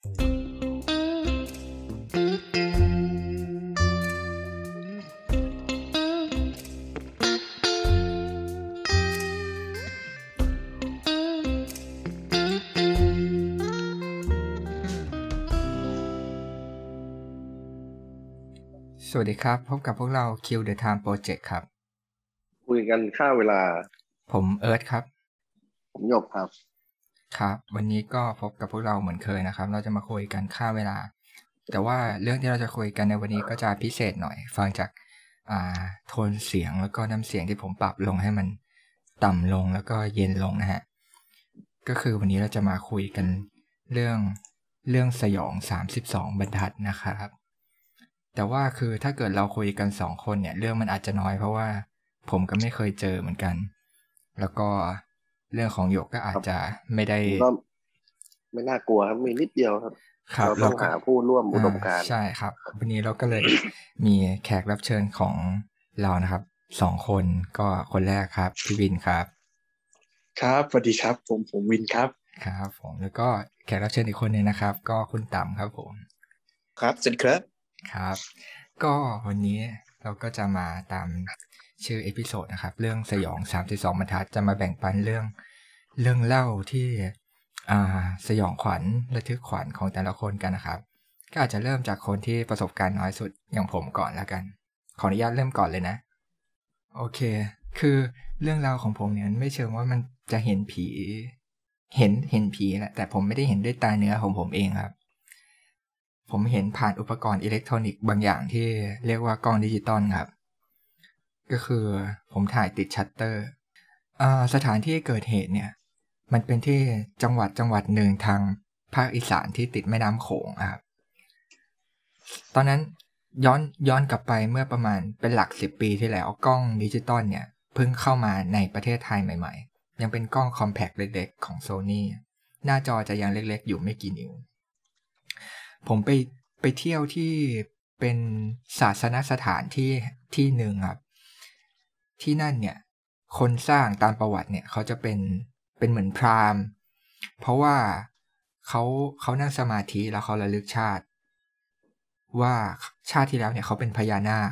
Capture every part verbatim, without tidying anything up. สวัสดีครับพบกับพวกเรา Kill The Time Project ครับคุยกันค่าเวลาผมเอิร์ธครับผมหยกครับครับวันนี้ก็พบกับพวกเราเหมือนเคยนะครับเราจะมาคุยกันค่าเวลาแต่ว่าเรื่องที่เราจะคุยกันในวันนี้ก็จะพิเศษหน่อยฟังจากอ่าโทนเสียงแล้วก็น้ำเสียงที่ผมปรับลงให้มันต่ำลงแล้วก็เย็นลงนะฮะก็คือวันนี้เราจะมาคุยกันเรื่องเรื่องสยองสามสิบสองบรรทัดนะครับแต่ว่าคือถ้าเกิดเราคุยกันสองคนเนี่ยเรื่องมันอาจจะน้อยเพราะว่าผมก็ไม่เคยเจอเหมือนกันแล้วก็เรื่องของหยกก็อาจจะไม่ได้ไม่น่ากลัวครับมีนิดเดียวครับเราต้องหาผู้ร่วมอุดมการณ์ใช่ครับวันนี้เราก็เลย มีแขกรับเชิญของเรานะครับสองคนก็คนแรกครับพี่วินครับครับสวัสดีครับผมผมวินครับครับผมแล้วก็แขกรับเชิญอีกคนนึงนะครับก็คุณต่ำครับผมครับสวัสดีครับครับก็วันนี้เราก็จะมาตามชื่อเอพิโซดนะครับเรื่องสยองสามสิบสองบรรทัดจะมาแบ่งปันเรื่องเรื่องเล่าที่อ่าสยองขวัญระทึกขวัญของแต่ละคนกันนะครับก็อาจจะเริ่มจากคนที่ประสบการณ์น้อยสุดอย่างผมก่อนแล้วกันขออนุญาตเริ่มก่อนเลยนะโอเคคือเรื่องราวของผมเนี่ยไม่เชิงว่ามันจะเห็นผีเห็นเห็นผีแหละแต่ผมไม่ได้เห็นด้วยตาเนื้อของผมเองครับผมเห็นผ่านอุปกรณ์อิเล็กทรอนิกส์บางอย่างที่เรียกว่ากล้องดิจิตอลครับก็คือผมถ่ายติดชัตเตอร์สถานที่เกิดเหตุเนี่ยมันเป็นที่จังหวัดจังหวัดหนึ่งทางภาคอีสานที่ติดแม่น้ำโขงครับตอนนั้นย้อนย้อนกลับไปเมื่อประมาณเป็นหลักสิบปีที่แล้วกล้องดิจิตอลเนี่ยเพิ่งเข้ามาในประเทศไทยใหม่ๆยังเป็นกล้องคอมแพคเล็กๆของ Sony หน้าจอจะยังเล็กๆอยู่ไม่กี่นิ้วผมไปไปเที่ยวที่เป็นศาสนสถานที่ที่หนึ่งครับที่นั่นเนี่ยคนสร้างตามประวัติเนี่ยเขาจะเป็นเป็นเหมือนพราหมณ์เพราะว่าเขาเขานั่งสมาธิแล้วเขาระลึกชาติว่าชาติที่แล้วเนี่ยเขาเป็นพญานาค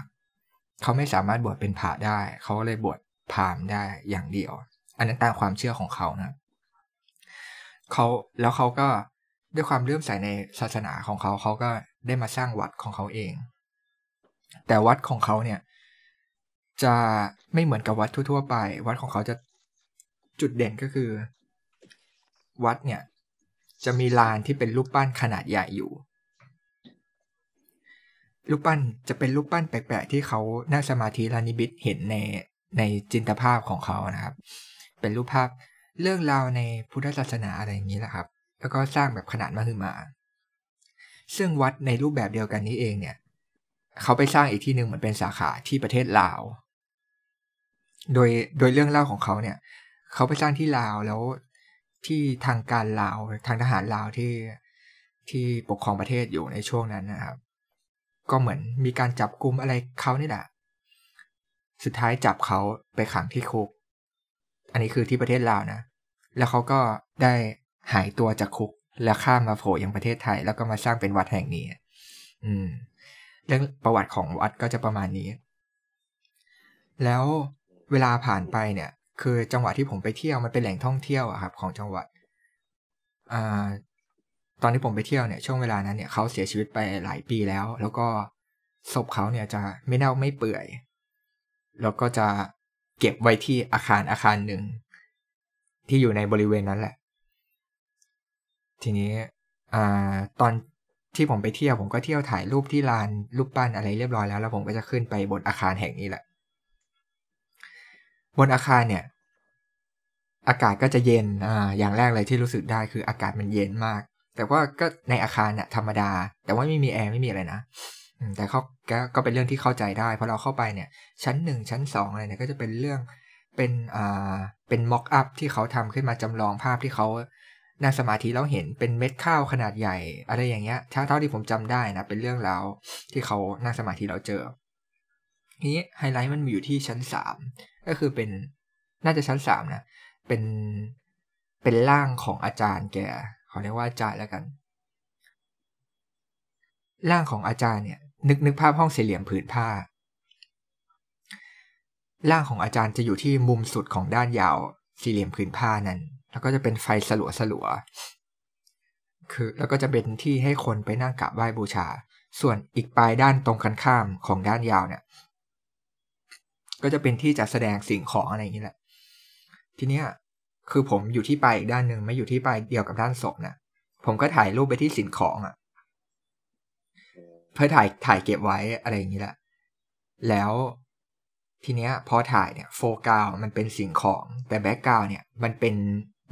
เขาไม่สามารถบวชเป็นพระได้เขาเลยบวชพราหมณ์ได้อย่างเดียวอันนั้นตามความเชื่อของเขานะเขาแล้วเขาก็ด้วยความเลื่อมใสในศาสนาของเขาเขาก็ได้มาสร้างวัดของเขาเองแต่วัดของเขาเนี่ยจะไม่เหมือนกับวัดทั่วๆไปวัดของเขาจะจุดเด่นก็คือวัดเนี่ยจะมีลานที่เป็นรูปปั้นขนาดใหญ่อยู่รูปปั้นจะเป็นรูปปั้นแปลกๆที่เขานั่งสมาธิและนิมิตเห็นในในจินตภาพของเขานะครับเป็นรูปภาพเรื่องราวในพุทธศาสนาอะไรอย่างนี้แหละครับแล้วก็สร้างแบบขนาดมหึมาซึ่งวัดในรูปแบบเดียวกันนี้เองเนี่ยเขาไปสร้างอีกที่หนึ่งเหมือนเป็นสาขาที่ประเทศลาวโดยโดยเรื่องเล่าของเขาเนี่ยเขาไปสร้างที่ลาวแล้วที่ทางการลาวทางทหารลาวที่ที่ปกครองประเทศอยู่ในช่วงนั้นนะครับก็เหมือนมีการจับกุมอะไรเขานี่แหละสุดท้ายจับเขาไปขังที่คุกอันนี้คือที่ประเทศลาวนะแล้วเขาก็ได้หายตัวจากคุกแล้วข้ามมาโผล่ยังประเทศไทยแล้วก็มาสร้างเป็นวัดแห่งนี้อืมเรื่องประวัติของวัดก็จะประมาณนี้แล้วเวลาผ่านไปเนี่ยคือจังหวัดที่ผมไปเที่ยวมันเป็นแหล่งท่องเที่ยวอะครับของจังหวัดอ่าตอนที่ผมไปเที่ยวเนี่ยช่วงเวลานั้นเนี่ยเขาเสียชีวิตไปหลายปีแล้วแล้วก็ศพเขาเนี่ยจะไม่เน่าไม่เปื่อยแล้วก็จะเก็บไว้ที่อาคารอาคารหนึ่งที่อยู่ในบริเวณนั้นแหละทีนี้อ่าตอนที่ผมไปเที่ยวผมก็เที่ยวถ่ายรูปที่ลานรูปปั้นอะไรเรียบร้อยแล้วแล้วผมก็จะขึ้นไปบนอาคารแห่งนี้แหละบนอาคารเนี่ยอากาศก็จะเย็นอ่าอย่างแรกเลยที่รู้สึกได้คืออากาศมันเย็นมากแต่ว่าก็ในอาคารเนี่ยธรรมดาแต่ว่าไม่มีแอร์ไม่มีอะไรนะแต่เขาก็เป็นเรื่องที่เข้าใจได้เพราะเราเข้าไปเนี่ยชั้นหนึ่งชั้นสองอะไรเนี่ยก็จะเป็นเรื่องเป็นอ่าเป็นม็อกอัพที่เขาทำขึ้นมาจำลองภาพที่เขานั่งสมาธิแล้วเห็นเป็นเม็ดข้าวขนาดใหญ่อะไรอย่างเงี้ยเท่าเท่าที่ผมจำได้นะเป็นเรื่องราวที่เขานั่งสมาธิแล้วเจอทีนี้ไฮไลท์มันมีอยู่ที่ชั้นสามก็คือเป็นน่าจะชั้นสามนะเป็นเป็นร่างของอาจารย์แกขอเรียกว่าอาจารย์แล้วกัน ร่างของอาจารย์เนี่ยนึกนึกภาพห้องสี่เหลี่ยมผืนผ้าร่างของอาจารย์จะอยู่ที่มุมสุดของด้านยาวสี่เหลี่ยมผืนผ้านั้นแล้วก็จะเป็นไฟสลัวสลัวคือแล้วก็จะเป็นที่ให้คนไปนั่งกราบไหว้บูชาส่วนอีกปลายด้านตรงกันข้ามของด้านยาวเนี่ยก็จะเป็นที่จัดแสดงสิ่งของอะไรอย่างนี้แหละทีเนี้ยคือผมอยู่ที่ปลายอีกด้านหนึ่งไม่อยู่ที่ปลายเดียวกับด้านศพนะผมก็ถ่ายรูปไปที่สิ่งของอ่ะเพื่อถ่ายถ่ายเก็บไว้อะไรอย่างนี้แหละแล้วทีเนี้ยพอถ่ายเนี่ยโฟกัสมันเป็นสิ่งของแต่แบ็กกราวด์เนี่ยมันเป็น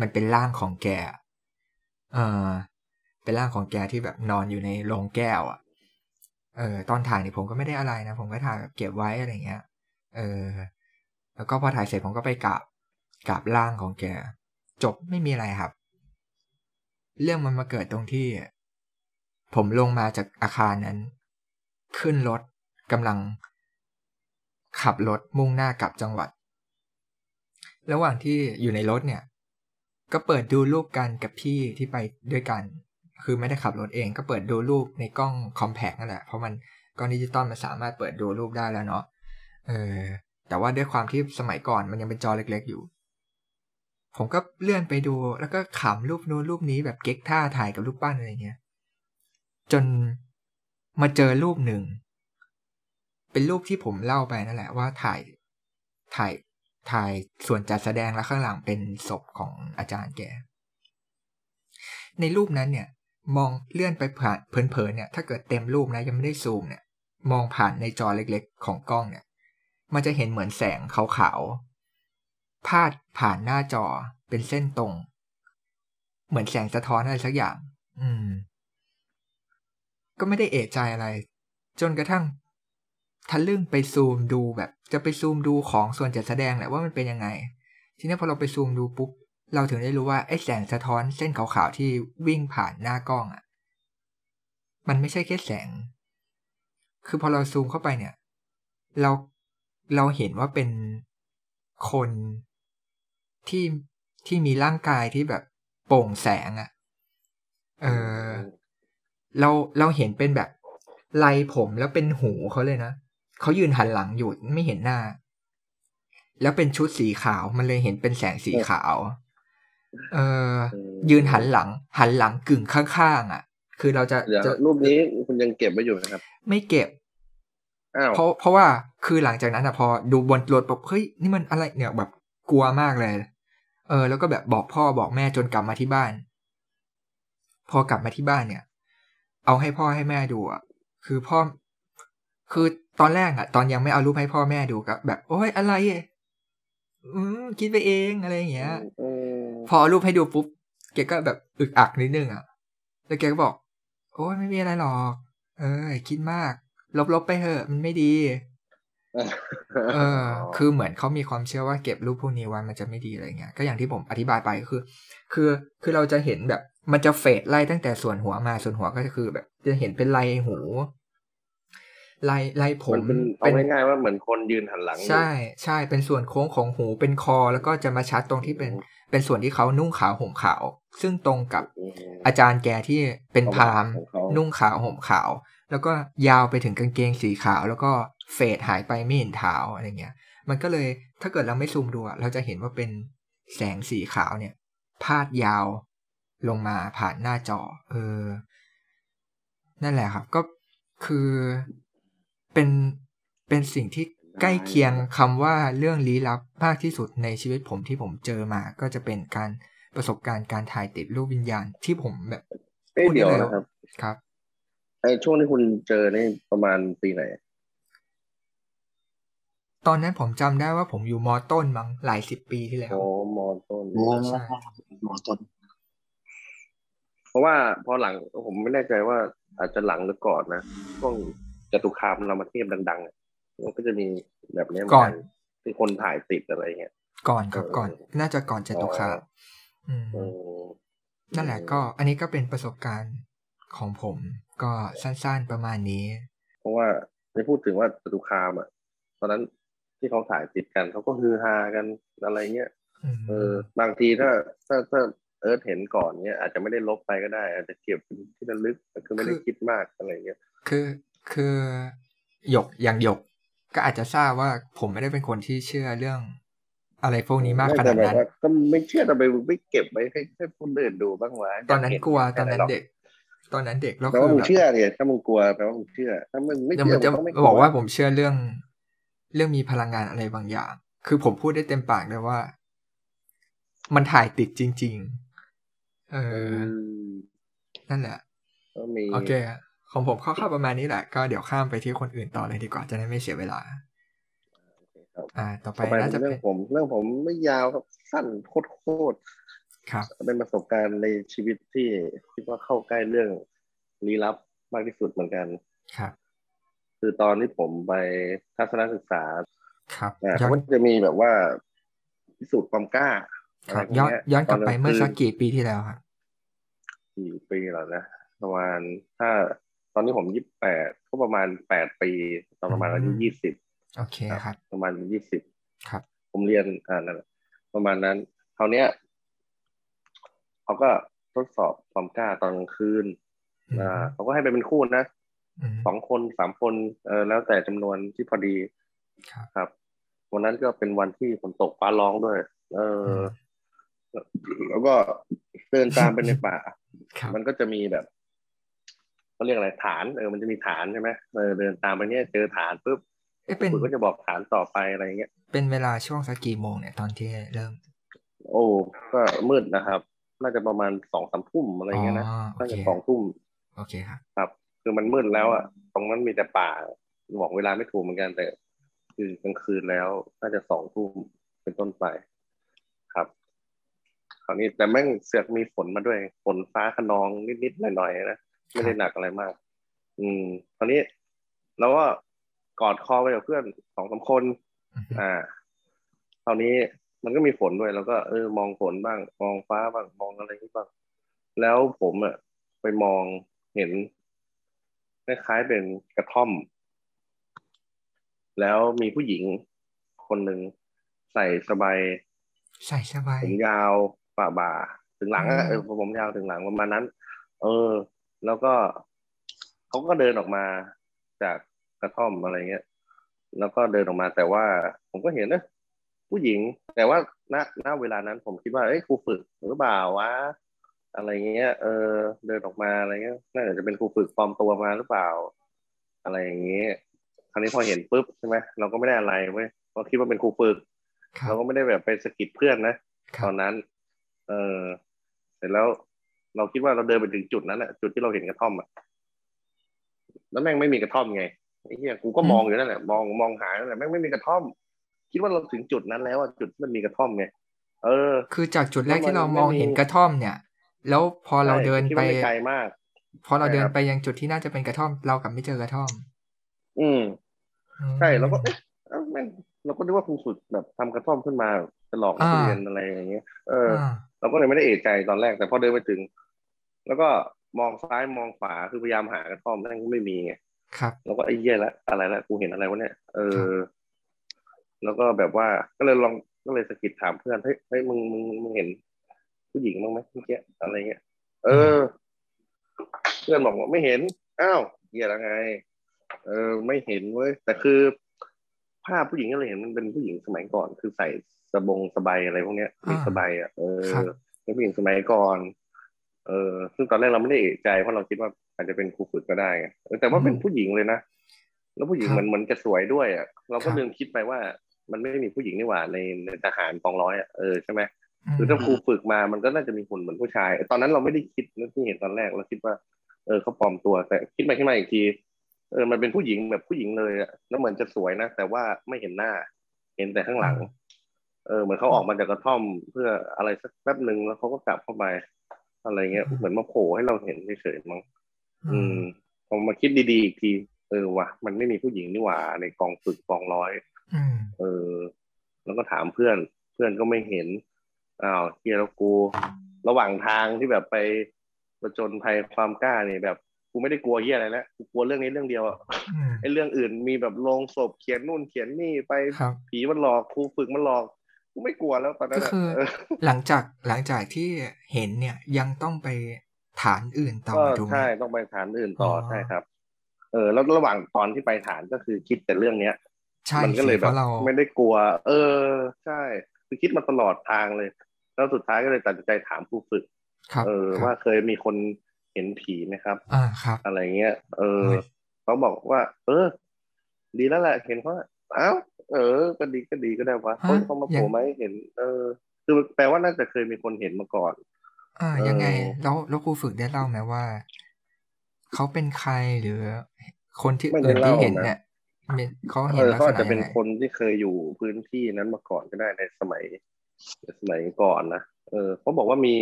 มันเป็นร่างของแกเออเป็นร่างของแกที่แบบนอนอยู่ในโรงแก้วอ่ะเออตอนถ่ายเนี่ยผมก็ไม่ได้อะไรนะผมก็ถ่ายเก็บไว้อะไรเงี้ยเออแล้วก็พอถ่ายเสร็จผมก็ไปกราบกราบร่างของแกจบไม่มีอะไรครับเรื่องมันมาเกิดตรงที่ผมลงมาจากอาคารนั้นขึ้นรถกำลังขับรถมุ่งหน้ากลับจังหวัดระหว่างที่อยู่ในรถเนี่ยก็เปิดดูรูปกันกับพี่ที่ไปด้วยกันคือไม่ได้ขับรถเองก็เปิดดูรูปในกล้องคอมแพคนั่นแหละเพราะมันกล้องดิจิตอลมันสามารถเปิดดูรูปได้แล้วเนาะเออแต่ว่าด้วยความที่สมัยก่อนมันยังเป็นจอเล็กๆอยู่ผมก็เลื่อนไปดูแล้วก็ขำรูปนู้นรูปนี้แบบเก๊กท่าถ่ายกับรูปปั้นอะไรเงี้ยจนมาเจอรูปหนึ่งเป็นรูปที่ผมเล่าไปนั่นแหละว่าถ่ายถ่ายถ่ายส่วนจัดแสดงแล้วข้างหลังเป็นศพของอาจารย์แกในรูปนั้นเนี่ยมองเลื่อนไปผ่านเผลอๆเนี่ยถ้าเกิดเต็มรูปนะยังไม่ได้ซูมเนี่ยมองผ่านในจอเล็กๆของกล้องเนี่ยมันจะเห็นเหมือนแสงขาวๆพาดผ่านหน้าจอเป็นเส้นตรงเหมือนแสงสะท้อนอะไรสักอย่างอืมก็ไม่ได้เอะใจอะไรจนกระทั่งทะลึ่งไปซูมดูแบบจะไปซูมดูของส่วนจัดแสดงแหละว่ามันเป็นยังไงทีนี้พอเราไปซูมดูปุ๊บเราถึงได้รู้ว่าไอ้แสงสะท้อนเส้นขาวๆที่วิ่งผ่านหน้ากล้องอ่ะมันไม่ใช่แค่แสงคือพอเราซูมเข้าไปเนี่ยเราเราเห็นว่าเป็นคนที่ที่มีร่างกายที่แบบโป่งแสงอ่ะเออเราเราเห็นเป็นแบบไหล่ผมแล้วเป็นหูเขาเลยนะเขายืนหันหลังอยู่ไม่เห็นหน้าแล้วเป็นชุดสีขาวมันเลยเห็นเป็นแสงสีขาวเออยืนหันหลังหันหลังกึ่งข้างๆอ่ะคือเราจะจะรูปนี้คุณยังเก็บไว้อยู่ไหมครับไม่เก็บเพราะเพราะว่าคือหลังจากนั้นอ่ะพอดูบนรถแบบเฮ้ยนี่มันอะไรเนี่ยแบบกลัวมากเลยเออแล้วก็แบบบอกพ่อบอกแม่จนกลับมาที่บ้านพอกลับมาที่บ้านเนี่ยเอาให้พ่อให้แม่ดูอ่ะคือพ่อคือตอนแรกอ่ะตอนยังไม่เอารูปให้พ่อแม่ดูก็แบบโอ๊ยอะไรอืมคิดไปเองอะไรอย่างเงี้ยพอเอารูปให้ดูปุ๊บแกก็แบบอึกอักนิดนึงอ่ะแล้วแกก็บอกโอ๊ยไม่มีอะไรหรอกเออคิดมากลบๆไปเถอะมันไม่ดีเออคือเหมือนเขามีความเชื่อว่าเก็บรูปพวกนี้ไว้มันจะไม่ดีอะไรเงี้ยก็อย่างที่ผมอธิบายไปก็คือคือคือเราจะเห็นแบบมันจะเฟดไล่ตั้งแต่ส่วนหัวมาส่วนหัวก็คือแบบจะเห็นเป็นลายหูลายลายผมมันเป็นเอาง่ายๆว่าเหมือนคนยืนหันหลังใช่ใช่เป็นส่วนโค้งของหูเป็นคอแล้วก็จะมาชัดตรงที่เป็นเป็นส่วนที่เขานุ่งขาวห่มขาวซึ่งตรงกับอาจารย์แกที่เป็นพราหมณ์นุ่งขาวห่มขาวแล้วก็ยาวไปถึงกางเกงสีขาวแล้วก็เฟดหายไปไม่เห็นเท้าอะไรเงี้ยมันก็เลยถ้าเกิดเราไม่ซูมดูเราจะเห็นว่าเป็นแสงสีขาวเนี่ยพาดยาวลงมาผ่านหน้าจอเออนั่นแหละครับก็คือเป็นเป็นสิ่งที่ใกล้เคียงคำว่าเรื่องลี้ลับมากที่สุดในชีวิตผมที่ผมเจอมาก็จะเป็นการประสบการณ์การถ่ายติดรูปวิญญาณที่ผมแบบพูดเดียวนะครับครับไอช่วงที่คุณเจอนี่ประมาณปีไหนตอนนั้นผมจำได้ว่าผมอยู่ม.ต้นมั้งหลายสิบปีที่แล้วโอ้ม.ต้นใช่ม.ต้นเพราะว่าพอหลังผมไม่แน่ใจว่าอาจจะหลังหรือก่อนนะช่วงจตุคามรามเทพดังๆมันก็จะมีแบบนี้ก่อนที่คนถ่ายติดอะไรเงี้ยก่อนครับก่อนน่าจะก่อนจตุคามนั่นแหละก็อันนี้ก็เป็นประสบการณ์ของผมก็สั้นๆประมาณนี้เพราะว่าได้พูดถึงว่าจตุคามอ่ะตอนนั้นที่เขาถ่ายติดกันเขาก็ฮือฮากันอะไรเงี้ยเออบางทีถ้าถ้าถ้า เอิร์ธเห็นก่อนเนี้ยอาจจะไม่ได้ลบไปก็ได้อาจจะเก็บที่ระลึกคือไม่ได้คิดมากอะไรเงี้ยคือคือหยกอย่างหยกก็อาจจะทราบว่าผมไม่ได้เป็นคนที่เชื่อเรื่องอะไรพวกนี้มากขนาดนั้นก็ไม่เชื่อทำไมไม่เก็บไว้ให้ให้คนอื่นดูบ้างวะตอนนั้นกลัวตอนนั้นเด็กตอนนั้นเด็กแล้วคือมึงเชื่อเนี่ยถ้ามึงกลัวแปลว่ามึงเชื่อถ้ามึงไม่เชื่อก็ไม่บอกว่าผมเชื่อเรื่องเรื่องมีพลังงานอะไรบางอย่างคือผมพูดได้เต็มปากเลยว่ามันถ่ายติดจริงๆเออนั่นแหละโอเคของผมข้าวๆประมาณนี้แหละก็เดี๋ยวข้ามไปที่คนอื่นต่อเลยดีกว่าจะได้ไม่เสียเวลาอ่าต่อไปน่าจะเรื่องผมเรื่องผมไม่ยาวครับสั้นโคตรๆครับเป็นประสบการณ์ในชีวิตที่คิดว่าเข้าใกล้เรื่องลี้ลับมากที่สุดเหมือนกันครับคือตอนที่ผมไปทัศนศึกษาครับเขาก็จะมีแบบว่าพิสูจน์ความกล้าครับย้อนย้อนกลับไปเมื่อสักกี่ปีที่แล้วครับกี่ปีแล้วนะประมาณถ้าตอนนี้ผมยี่สิบแปดก็ประมาณแปดปีตอนประมาณอายุยี่สิบโอเคครับประมาณยี่สิบครับผมเรียนอ่านั่นประมาณนั้นคราวเนี้ยเขาก็ทดสอบความกล้าตอนกลางคืนอ่าเขาก็ให้ไปเป็นคู่นะสองคนสามคนเออแล้วแต่จำนวนที่พอดีครับวันนั้นก็เป็นวันที่ฝนตกฟ้าร้องด้วยเออแล้วก็เดินตามไปในป่ามันก็จะมีแบบเขาเรียกอะไรฐานเออมันจะมีฐานใช่ไหมเออเดินตามไปเนี้ยเจอฐานปุ๊บคุณก็จะบอกฐานต่อไปอะไรเงี้ยเป็นเวลาช่วงสักกี่โมงเนี่ยตอนที่เริ่มโอ้ก็มืดนะครับน่าจะประมาณสองสามทุ่มอะไรเงี้ยนะน่าจะสองทุ่มโอเคครับครับคือมันมืดแล้วอ่ะตรงนั้นมีแต่ป่าบอกเวลาไม่ถูกเหมือนกันแต่คือกลางคืนแล้วน่าจะสองทุ่มเป็นต้นไปครับคราวนี้แต่แม่งเสือกมีฝนมาด้วยฝนฟ้าคะนองนิดๆหน่อยๆนะไม่ได้หนักอะไรมากอืมคราวนี้แล้วก็กอดคอไปกับเพื่อนสองสามคนอ่าคราวนี้มันก็มีฝนด้วยแล้วก็เออมองฝนบ้างมองฟ้าบ้างมองอะไรนี่บ้างแล้วผมอ่ะไปมองเห็นคล้ายๆเป็นกระท่อมแล้วมีผู้หญิงคนหนึ่งใส่สบายใส่สบายผมยาวป่าบ่าถึงหลังเออผมยาวถึงหลังประมาณนั้นเออแล้วก็เขาก็เดินออกมาจากกระท่อมอะไรเงี้ยแล้วก็เดินออกมาแต่ว่าผมก็เห็นนะผู้หญิงแต่ว่าณณเวลานั้นผมคิดว่าเอ้ยครูฝึกหรือเปล่าวะอะไรเงี้ยเออเดินออกมาอะไรเงี้ยน่าจะเป็นครูฝึกปลอมตัวมาหรือเปล่าอะไรอย่างเงี้ยคราวนี้พอเห็นปุ๊บใช่ไหมเราก็ไม่ได้อะไรเว้ยเราคิดว่าเป็นครูฝึกเราก็ไม่ได้แบบไปสะกิดเพื่อนนะตอนนั้นเออเสร็จแล้วเราคิดว่าเราเดินไปถึงจุดนั้นแหละจุดที่เราเห็นกระท่อมอะแล้วแม่งไม่มีกระท่อมไงไอ้เหี้ยกูก็มองอยู่นั่นแหละมองมองหานั่นแหละแม่งไม่มีกระท่อมคิดว่าเราถึงจุดนั้นแล้วอ่ะจุดมันมีกระท่อมไงเออคือจากจุดแรกที่เรามองเห็นกระท่อมเนี่ยแล้วพอเราเดินไปไกลมากพอเราเดินไปยังจุดที่น่าจะเป็นกระท่อมเรากลับไม่เจอกระท่อมอืมใช่แล้วก็เอ๊ะแม่งเราก็นึกว่าครูฝึกแบบทำกระท่อมขึ้นมาจะหลอกนักเรียนอะไรอย่างเงี้ยเออเราก็เลยไม่ได้เอะใจตอนแรกแต่พอเดินไปถึงแล้วก็มองซ้ายมองขวาคือพยายามหากระท่อมนั่นก็ไม่มีไงครับแล้วก็ไอ้เหี้ยละอะไรละกูเห็นอะไรวะเนี่ยเออแล้วก็แบบว่าก็เลยลองก็เลยสะกิดถามเพื่อนเฮ้ยเฮ้ยมึงมึงมึงเห็นผู้หญิงบ้างไหมเมื่อกี้อะไรเงี้ยเออเพื่อนบอกว่าไม่เห็นอ้าวเหี้ยละไงเออไม่เห็นเว้ยแต่คือภาพผู้หญิงที่เราเห็นมันเป็นผู้หญิงสมัยก่อนคือใส่สบงสบายอะไรพวกเนี้ยมีสบายอ่ะเออเป็นผู้หญิงสมัยก่อนเออซึ่งตอนแรกเราไม่ได้เอะใจเพราะเราคิดว่าอาจจะเป็นครูฝึกก็ได้แต่ว่าเป็นผู้หญิงเลยนะแล้วผู้หญิงมันเหมือนจะสวยด้วยอ่ะเราก็ลืมคิดไปว่ามันไม่ได้มีผู้หญิงนี่หว่าในในทหารกองร้อยอ่ะเออใช่ไหมคือถ้าครูฝึกมามันก็น่าจะมีหุ่นเหมือนผู้ชายตอนนั้นเราไม่ได้คิดนะที่เห็นตอนแรกเราคิดว่าเออเขาปลอมตัวแต่คิดไปคิดมาอีกทีเออมันเป็นผู้หญิงแบบผู้หญิงเลยอ่ะแล้วเหมือนจะสวยนะแต่ว่าไม่เห็นหน้าเห็นแต่ข้างหลังเออเหมือนเขาออกมาจากกระท่อมเพื่ออะไรสักแป๊บนึงแล้วเขาก็กลับเข้าไปอะไรเงี้ยเหมือนมาโผล่ให้เราเห็นเฉยๆมั้งอืมผมมาคิดดีๆอีกทีเออวะมันไม่มีผู้หญิงนี่หว่าในกองฝึกกองร้อยเออแล้วก็ถามเพื่อนเพื่อนก็ไม่เห็นอ้าวเฮียแล้วกูระหว่างทางที่แบบไปประจนภัยความกล้าเนี่ยแบบกูไม่ได้กลัวเฮียอะไรแล้วกูกลัวเรื่องนี้เรื่องเดียวอ่ะไอ้เรื่องอื่นมีแบบโรงศพเขียนนู่นเขียนนี่ไปผีมันหลอกครูฝึกมันหลอก กูไม่กลัวแล้วตอนนั้นก็คือหลังจากหลังจากที่เห็นเนี่ยยังต้องไปฐานอื่นต่อถูกไหมใช่ต้องไปฐานอื่นต่อใช่ครับเออแล้วระหว่างตอนที่ไปฐานก็คือคิดแต่เรื่องเนี้ยมันก็เลยแบบไม่ได้กลัวเออใช่คือคิดมาตลอดทางเลยแล้วสุดท้ายก็เลยตัดใจถามผู้ฝึกเออว่าเคยมีคนเห็นผีไหมครับอ่าครับอะไรเงี้ยเออเขาบอกว่าเออดีแล้วแหละเห็นเขาอ้าวเออก็ดีก็ดีก็ได้วะเขาเขามาโผล่ไหมเห็นเออคือแปลว่าน่าจะเคยมีคนเห็นมาก่อนอ่ายังไงแล้วแล้วครูฝึกได้เล่าไหมว่าเขาเป็นใครหรือคนที่อื่นที่เห็นเนี่ยเขาเห็นลักษณะก็จะเป็นคนที่เคยอยู่พื้นที่นั้นมาก่อนก็ได้ในสมัยสมัยก่อนนะเออเขาบอกว่ามี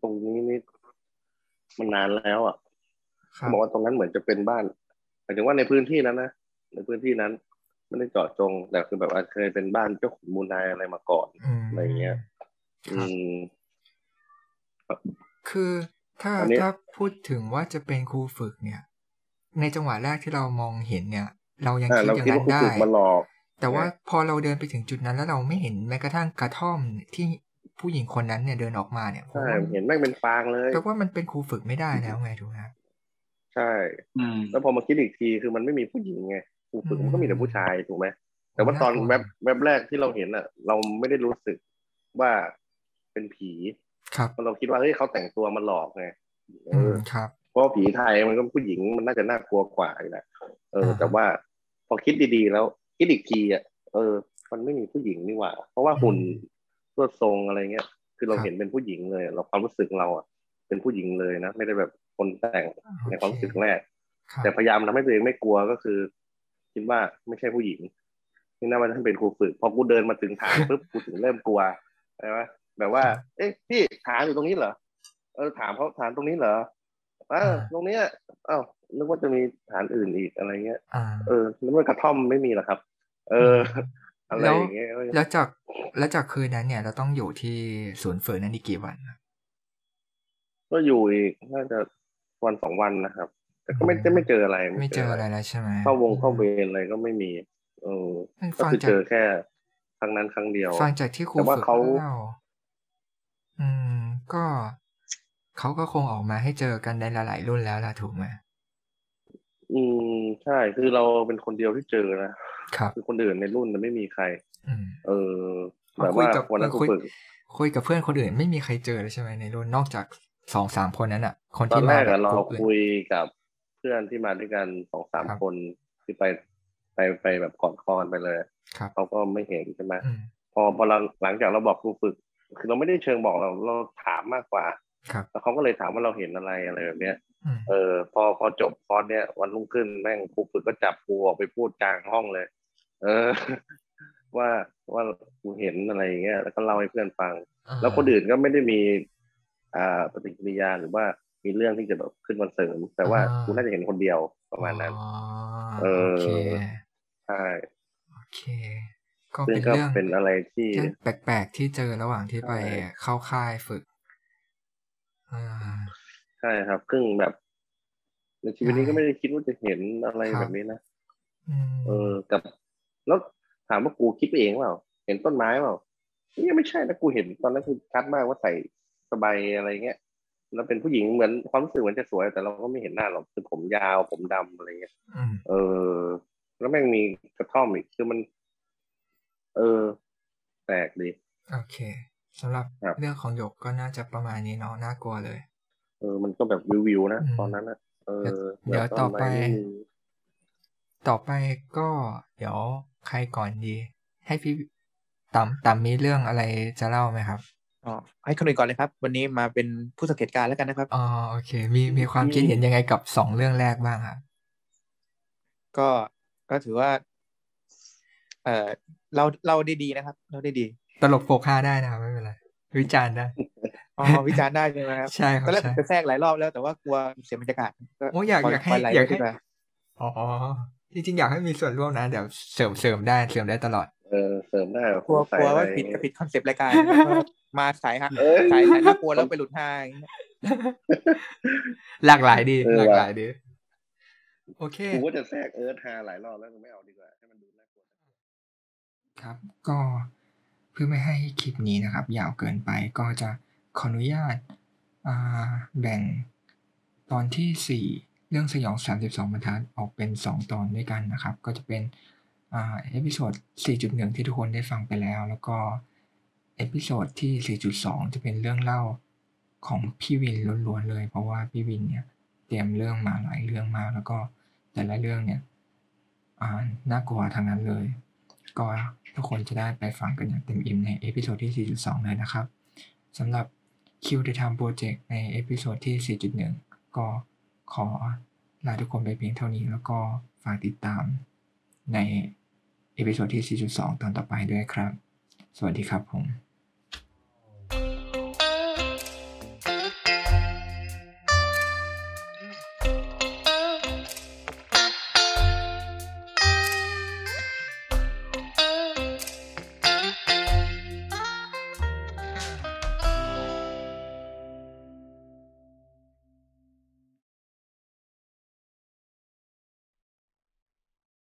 ตรงนี้นี่มันนานแล้วอ่ะเขาบอกว่าตรงนั้นเหมือนจะเป็นบ้านหมายถึงว่าในพื้นที่นั้นนะในพื้นที่นั้นไม่ได้เจาะจงแต่คือแบบอาจเคยเป็นบ้านเจ้าขุนมูลนายอะไรมาก่อนอะไรเงี้ยอืมคือถ้าถ้าพูดถึงว่าจะเป็นครูฝึกเนี่ยในจังหวะแรกที่เรามองเห็นเนี่ยเรายังคิดอย่างนั้นได้แต่ว่าพอเราเดินไปถึงจุดนั้นแล้วเราไม่เห็นแม้กระทั่งกระท่อมที่ผู้หญิงคนนั้นเนี่ยเดินออกมาเนี่ยเห็นแม่งเป็นฟางเลยแปลว่ามันเป็นครูฝึกไม่ได้แล้วไงถูกไหมครับใช่แล้วพอมาคิดอีกทีคือมันไม่มีผู้หญิงไงครูฝึกมันก็มีแต่ผู้ชายถูกไหมแต่ว่าตอนแวบแวบแรกที่เราเห็นอ่ะเราไม่ได้รู้สึกว่าเป็นผีครับเราคิดว่าเฮ้ยเขาแต่งตัวมาหลอกไงครับเพราะผีไทยมันก็ผู้หญิงมันน่าจะน่ากลัวกว่าอยู่แล้วเออแต่ว่าพอคิดดีๆแล้วคิดอีกทีอ่ะเออมันไม่มีผู้หญิงนี่หว่าเพราะว่าหุ่นตัวทรงอะไรเงี้ยคือเราเห็นเป็นผู้หญิงเลยเราความรู้สึกเราอ่ะเป็นผู้หญิงเลยนะไม่ได้แบบคนแต่งในความรู้สึกแรกแต่พยายามทำให้ตัวเองไม่กลัวก็คือคิดว่าไม่ใช่ผู้หญิงนี่น่าจะเป็นครูฝึกพอกูเดินมาถึงฐานปุ๊บกูถึงเริ่มกลัวใช่ไหมแบบว่าเอ๊ะพี่ฐานอยู่ตรงนี้เหรอเออถามเขาฐานตรงนี้เหรออ่าตรงนี้อ้าวนึกว่าจะมีฐานอื่นอีกอะไรเงี้ยเออแล้วมันกระท่อมไม่มีหรอครับเอออะไรอย่างเงี้ยแล้วจากแล้วจากคืนนั้นเนี่ยเราต้องอยู่ที่ศูนย์ฝึกนั้นอีกกี่วันก็อยู่อีกน่าจะวันสองวันนะครับแต่ก็ไม่จะไม่เจออะไรไม่เจออะไรแล้วใช่ไหมเข้าวงเข้าเวรอะไรก็ไม่มีเออก็คือเจอแค่ครั้งนั้นครั้งเดียวฟังจากที่ครูฝึกเล่าอืมก็เขาก็คงออกมาให้เจอกันในหลายๆรุ่นแล้วล่ะถูกไหมอืมใช่คือเราเป็นคนเดียวที่เจอนะครับคือคนอื่นในรุ่นมันไม่มีใครเออแบบว่าวันนั้นคุยคุยกับเพื่อนคนอื่นไม่มีใครเจอเลยใช่ไหมในรุ่นนอกจากสองสามคนนั้นอ่ะคนที่มาแบบเราคุยกับเพื่อนที่มาด้วยกันสองสามคนที่ไปไปไปแบบกอดคอกันไปเลยเขาก็ไม่เห็นใช่ไหมพอพอเราหลังจากเราบอกครูฝึกคือเราไม่ได้เชิงบอกเราเราถามมากกว่าแล้วเขาก็เลยถามว่าเราเห็นอะไรอะไรแบบเนี้ยเออพอพอจบคอร์สเนี้ยวันรุ่งขึ้นแม่งครูฝึกก็จับกูออกไปพูดกลางห้องเลยเออว่าว่ากูเห็นอะไรอย่างเงี้ยแล้วก็เล่าให้เพื่อนฟังแล้วคนอื่นก็ไม่ได้มีอ่าปฏิกิริยาหรือว่ามีเรื่องที่จะแบบขึ้นมาเสริมแต่ว่ากูน่าจะเห็นคนเดียวประมาณนั้นเออใช่โอเคก็เป็นเรื่องเป็นอะไรที่แปลกๆที่เจอระหว่างที่ไปเข้าค่ายฝึกอ่าใช่ครับครึ่งแบบในชีวิตนี้ก็ไม่ได้คิดว่าจะเห็นอะไรแบบนี้นะเออกับแล้วถามว่ากูคิดไปเองเปล่าเห็นต้นไม้เปล่านี่ไม่ใช่นะกูเห็นตอนนั้นคือชัดมากว่าใส่สบายอะไรเงี้ยแล้วเป็นผู้หญิงเหมือนความรู้สึกเหมือนจะสวยแต่เราก็ไม่เห็นหน้าหรอกคือผมยาวผมดำอะไรเงี้ยเออแล้วแม่งมีกระท่อมอีกคือมันเออแปลกดีโอเคสำหรับเรื่องของหยกก็น่าจะประมาณนี้เนาะน่ากลัวเลยเออมันก็แบบวิวๆนะตอนนั้นนะเออเดี๋ยวต่อไปต่อไปก็เดี๋ยวใครก่อนดีให้พี่ต๋ำต๋ำมีเรื่องอะไรจะเล่าไหมครับอ๋อให้คนอื่นก่อนเลยครับวันนี้มาเป็นผู้สังเกตการณ์แล้วกันนะครับอ๋อโอเคมีมีความคิดเห็นยังไงกับสองเรื่องแรกบ้างครับก็ก็ถือว่าเออเราเราได้ดีนะครับเราได้ดีตลกโปกฮาได้นะครับไม่เป็นไรวิจารณ์ได้อ๋อวิจารณ์ได้ใช่ไหมครับใช่ครับก็แล้วจะแทรกหลายรอบแล้วแต่ว่ากลัวเสียบรรยากาศโอ้อยากอยากให้อยากให้อ๋อจริงๆอยากให้มีส่วนร่วมนะเดี๋ยวเสริมเสริมได้เสริมได้ตลอดเออเสริมได้กลัวกลัวว่าผิดผิดคอนเซปต์รายการมาสายฮะสายสายน่ากลัวแล้วไปหลุดทางหลากหลายดีหลากหลายดีโอเคกูว่าจะแทรกเอิร์ธฮาหลายรอบแล้วไม่เอาดีกว่าให้มันดูน่ากลัวครับก็ พื่อไม่ให้คลิปนี้นะครับยาวเกินไปก็จะขออนุญาตแบ่งตอนที่สี่เรื่องสยองสามสิบสองบรรทัดออกเป็นสองตอนด้วยกันนะครับก็จะเป็นเอพิโซด สี่จุดหนึ่ง ที่ทุกคนได้ฟังไปแล้วแล้วก็เอพิโซดที่ สี่จุดสอง จะเป็นเรื่องเล่าของพี่วินล้วนๆเลยเพราะว่าพี่วินเนี่ยเตรียมเรื่องมาหลายเรื่องมากแล้วก็แต่ละเรื่องเนี่ยน่ากลัวทางนั้นเลยก็ทุกคนจะได้ไปฟังกันอย่างเต็มอิ่มในเอพิโซดที่ สี่จุดสอง เลยนะครับสำหรับ Kill The Time Project ในเอพิโซดที่ สี่จุดหนึ่ง ก็ขอลาทุกคนไปเพียงเท่านี้แล้วก็ฝากติดตามในเอพิโซดที่ สี่จุดสอง ตอนต่อไปด้วยครับสวัสดีครับผม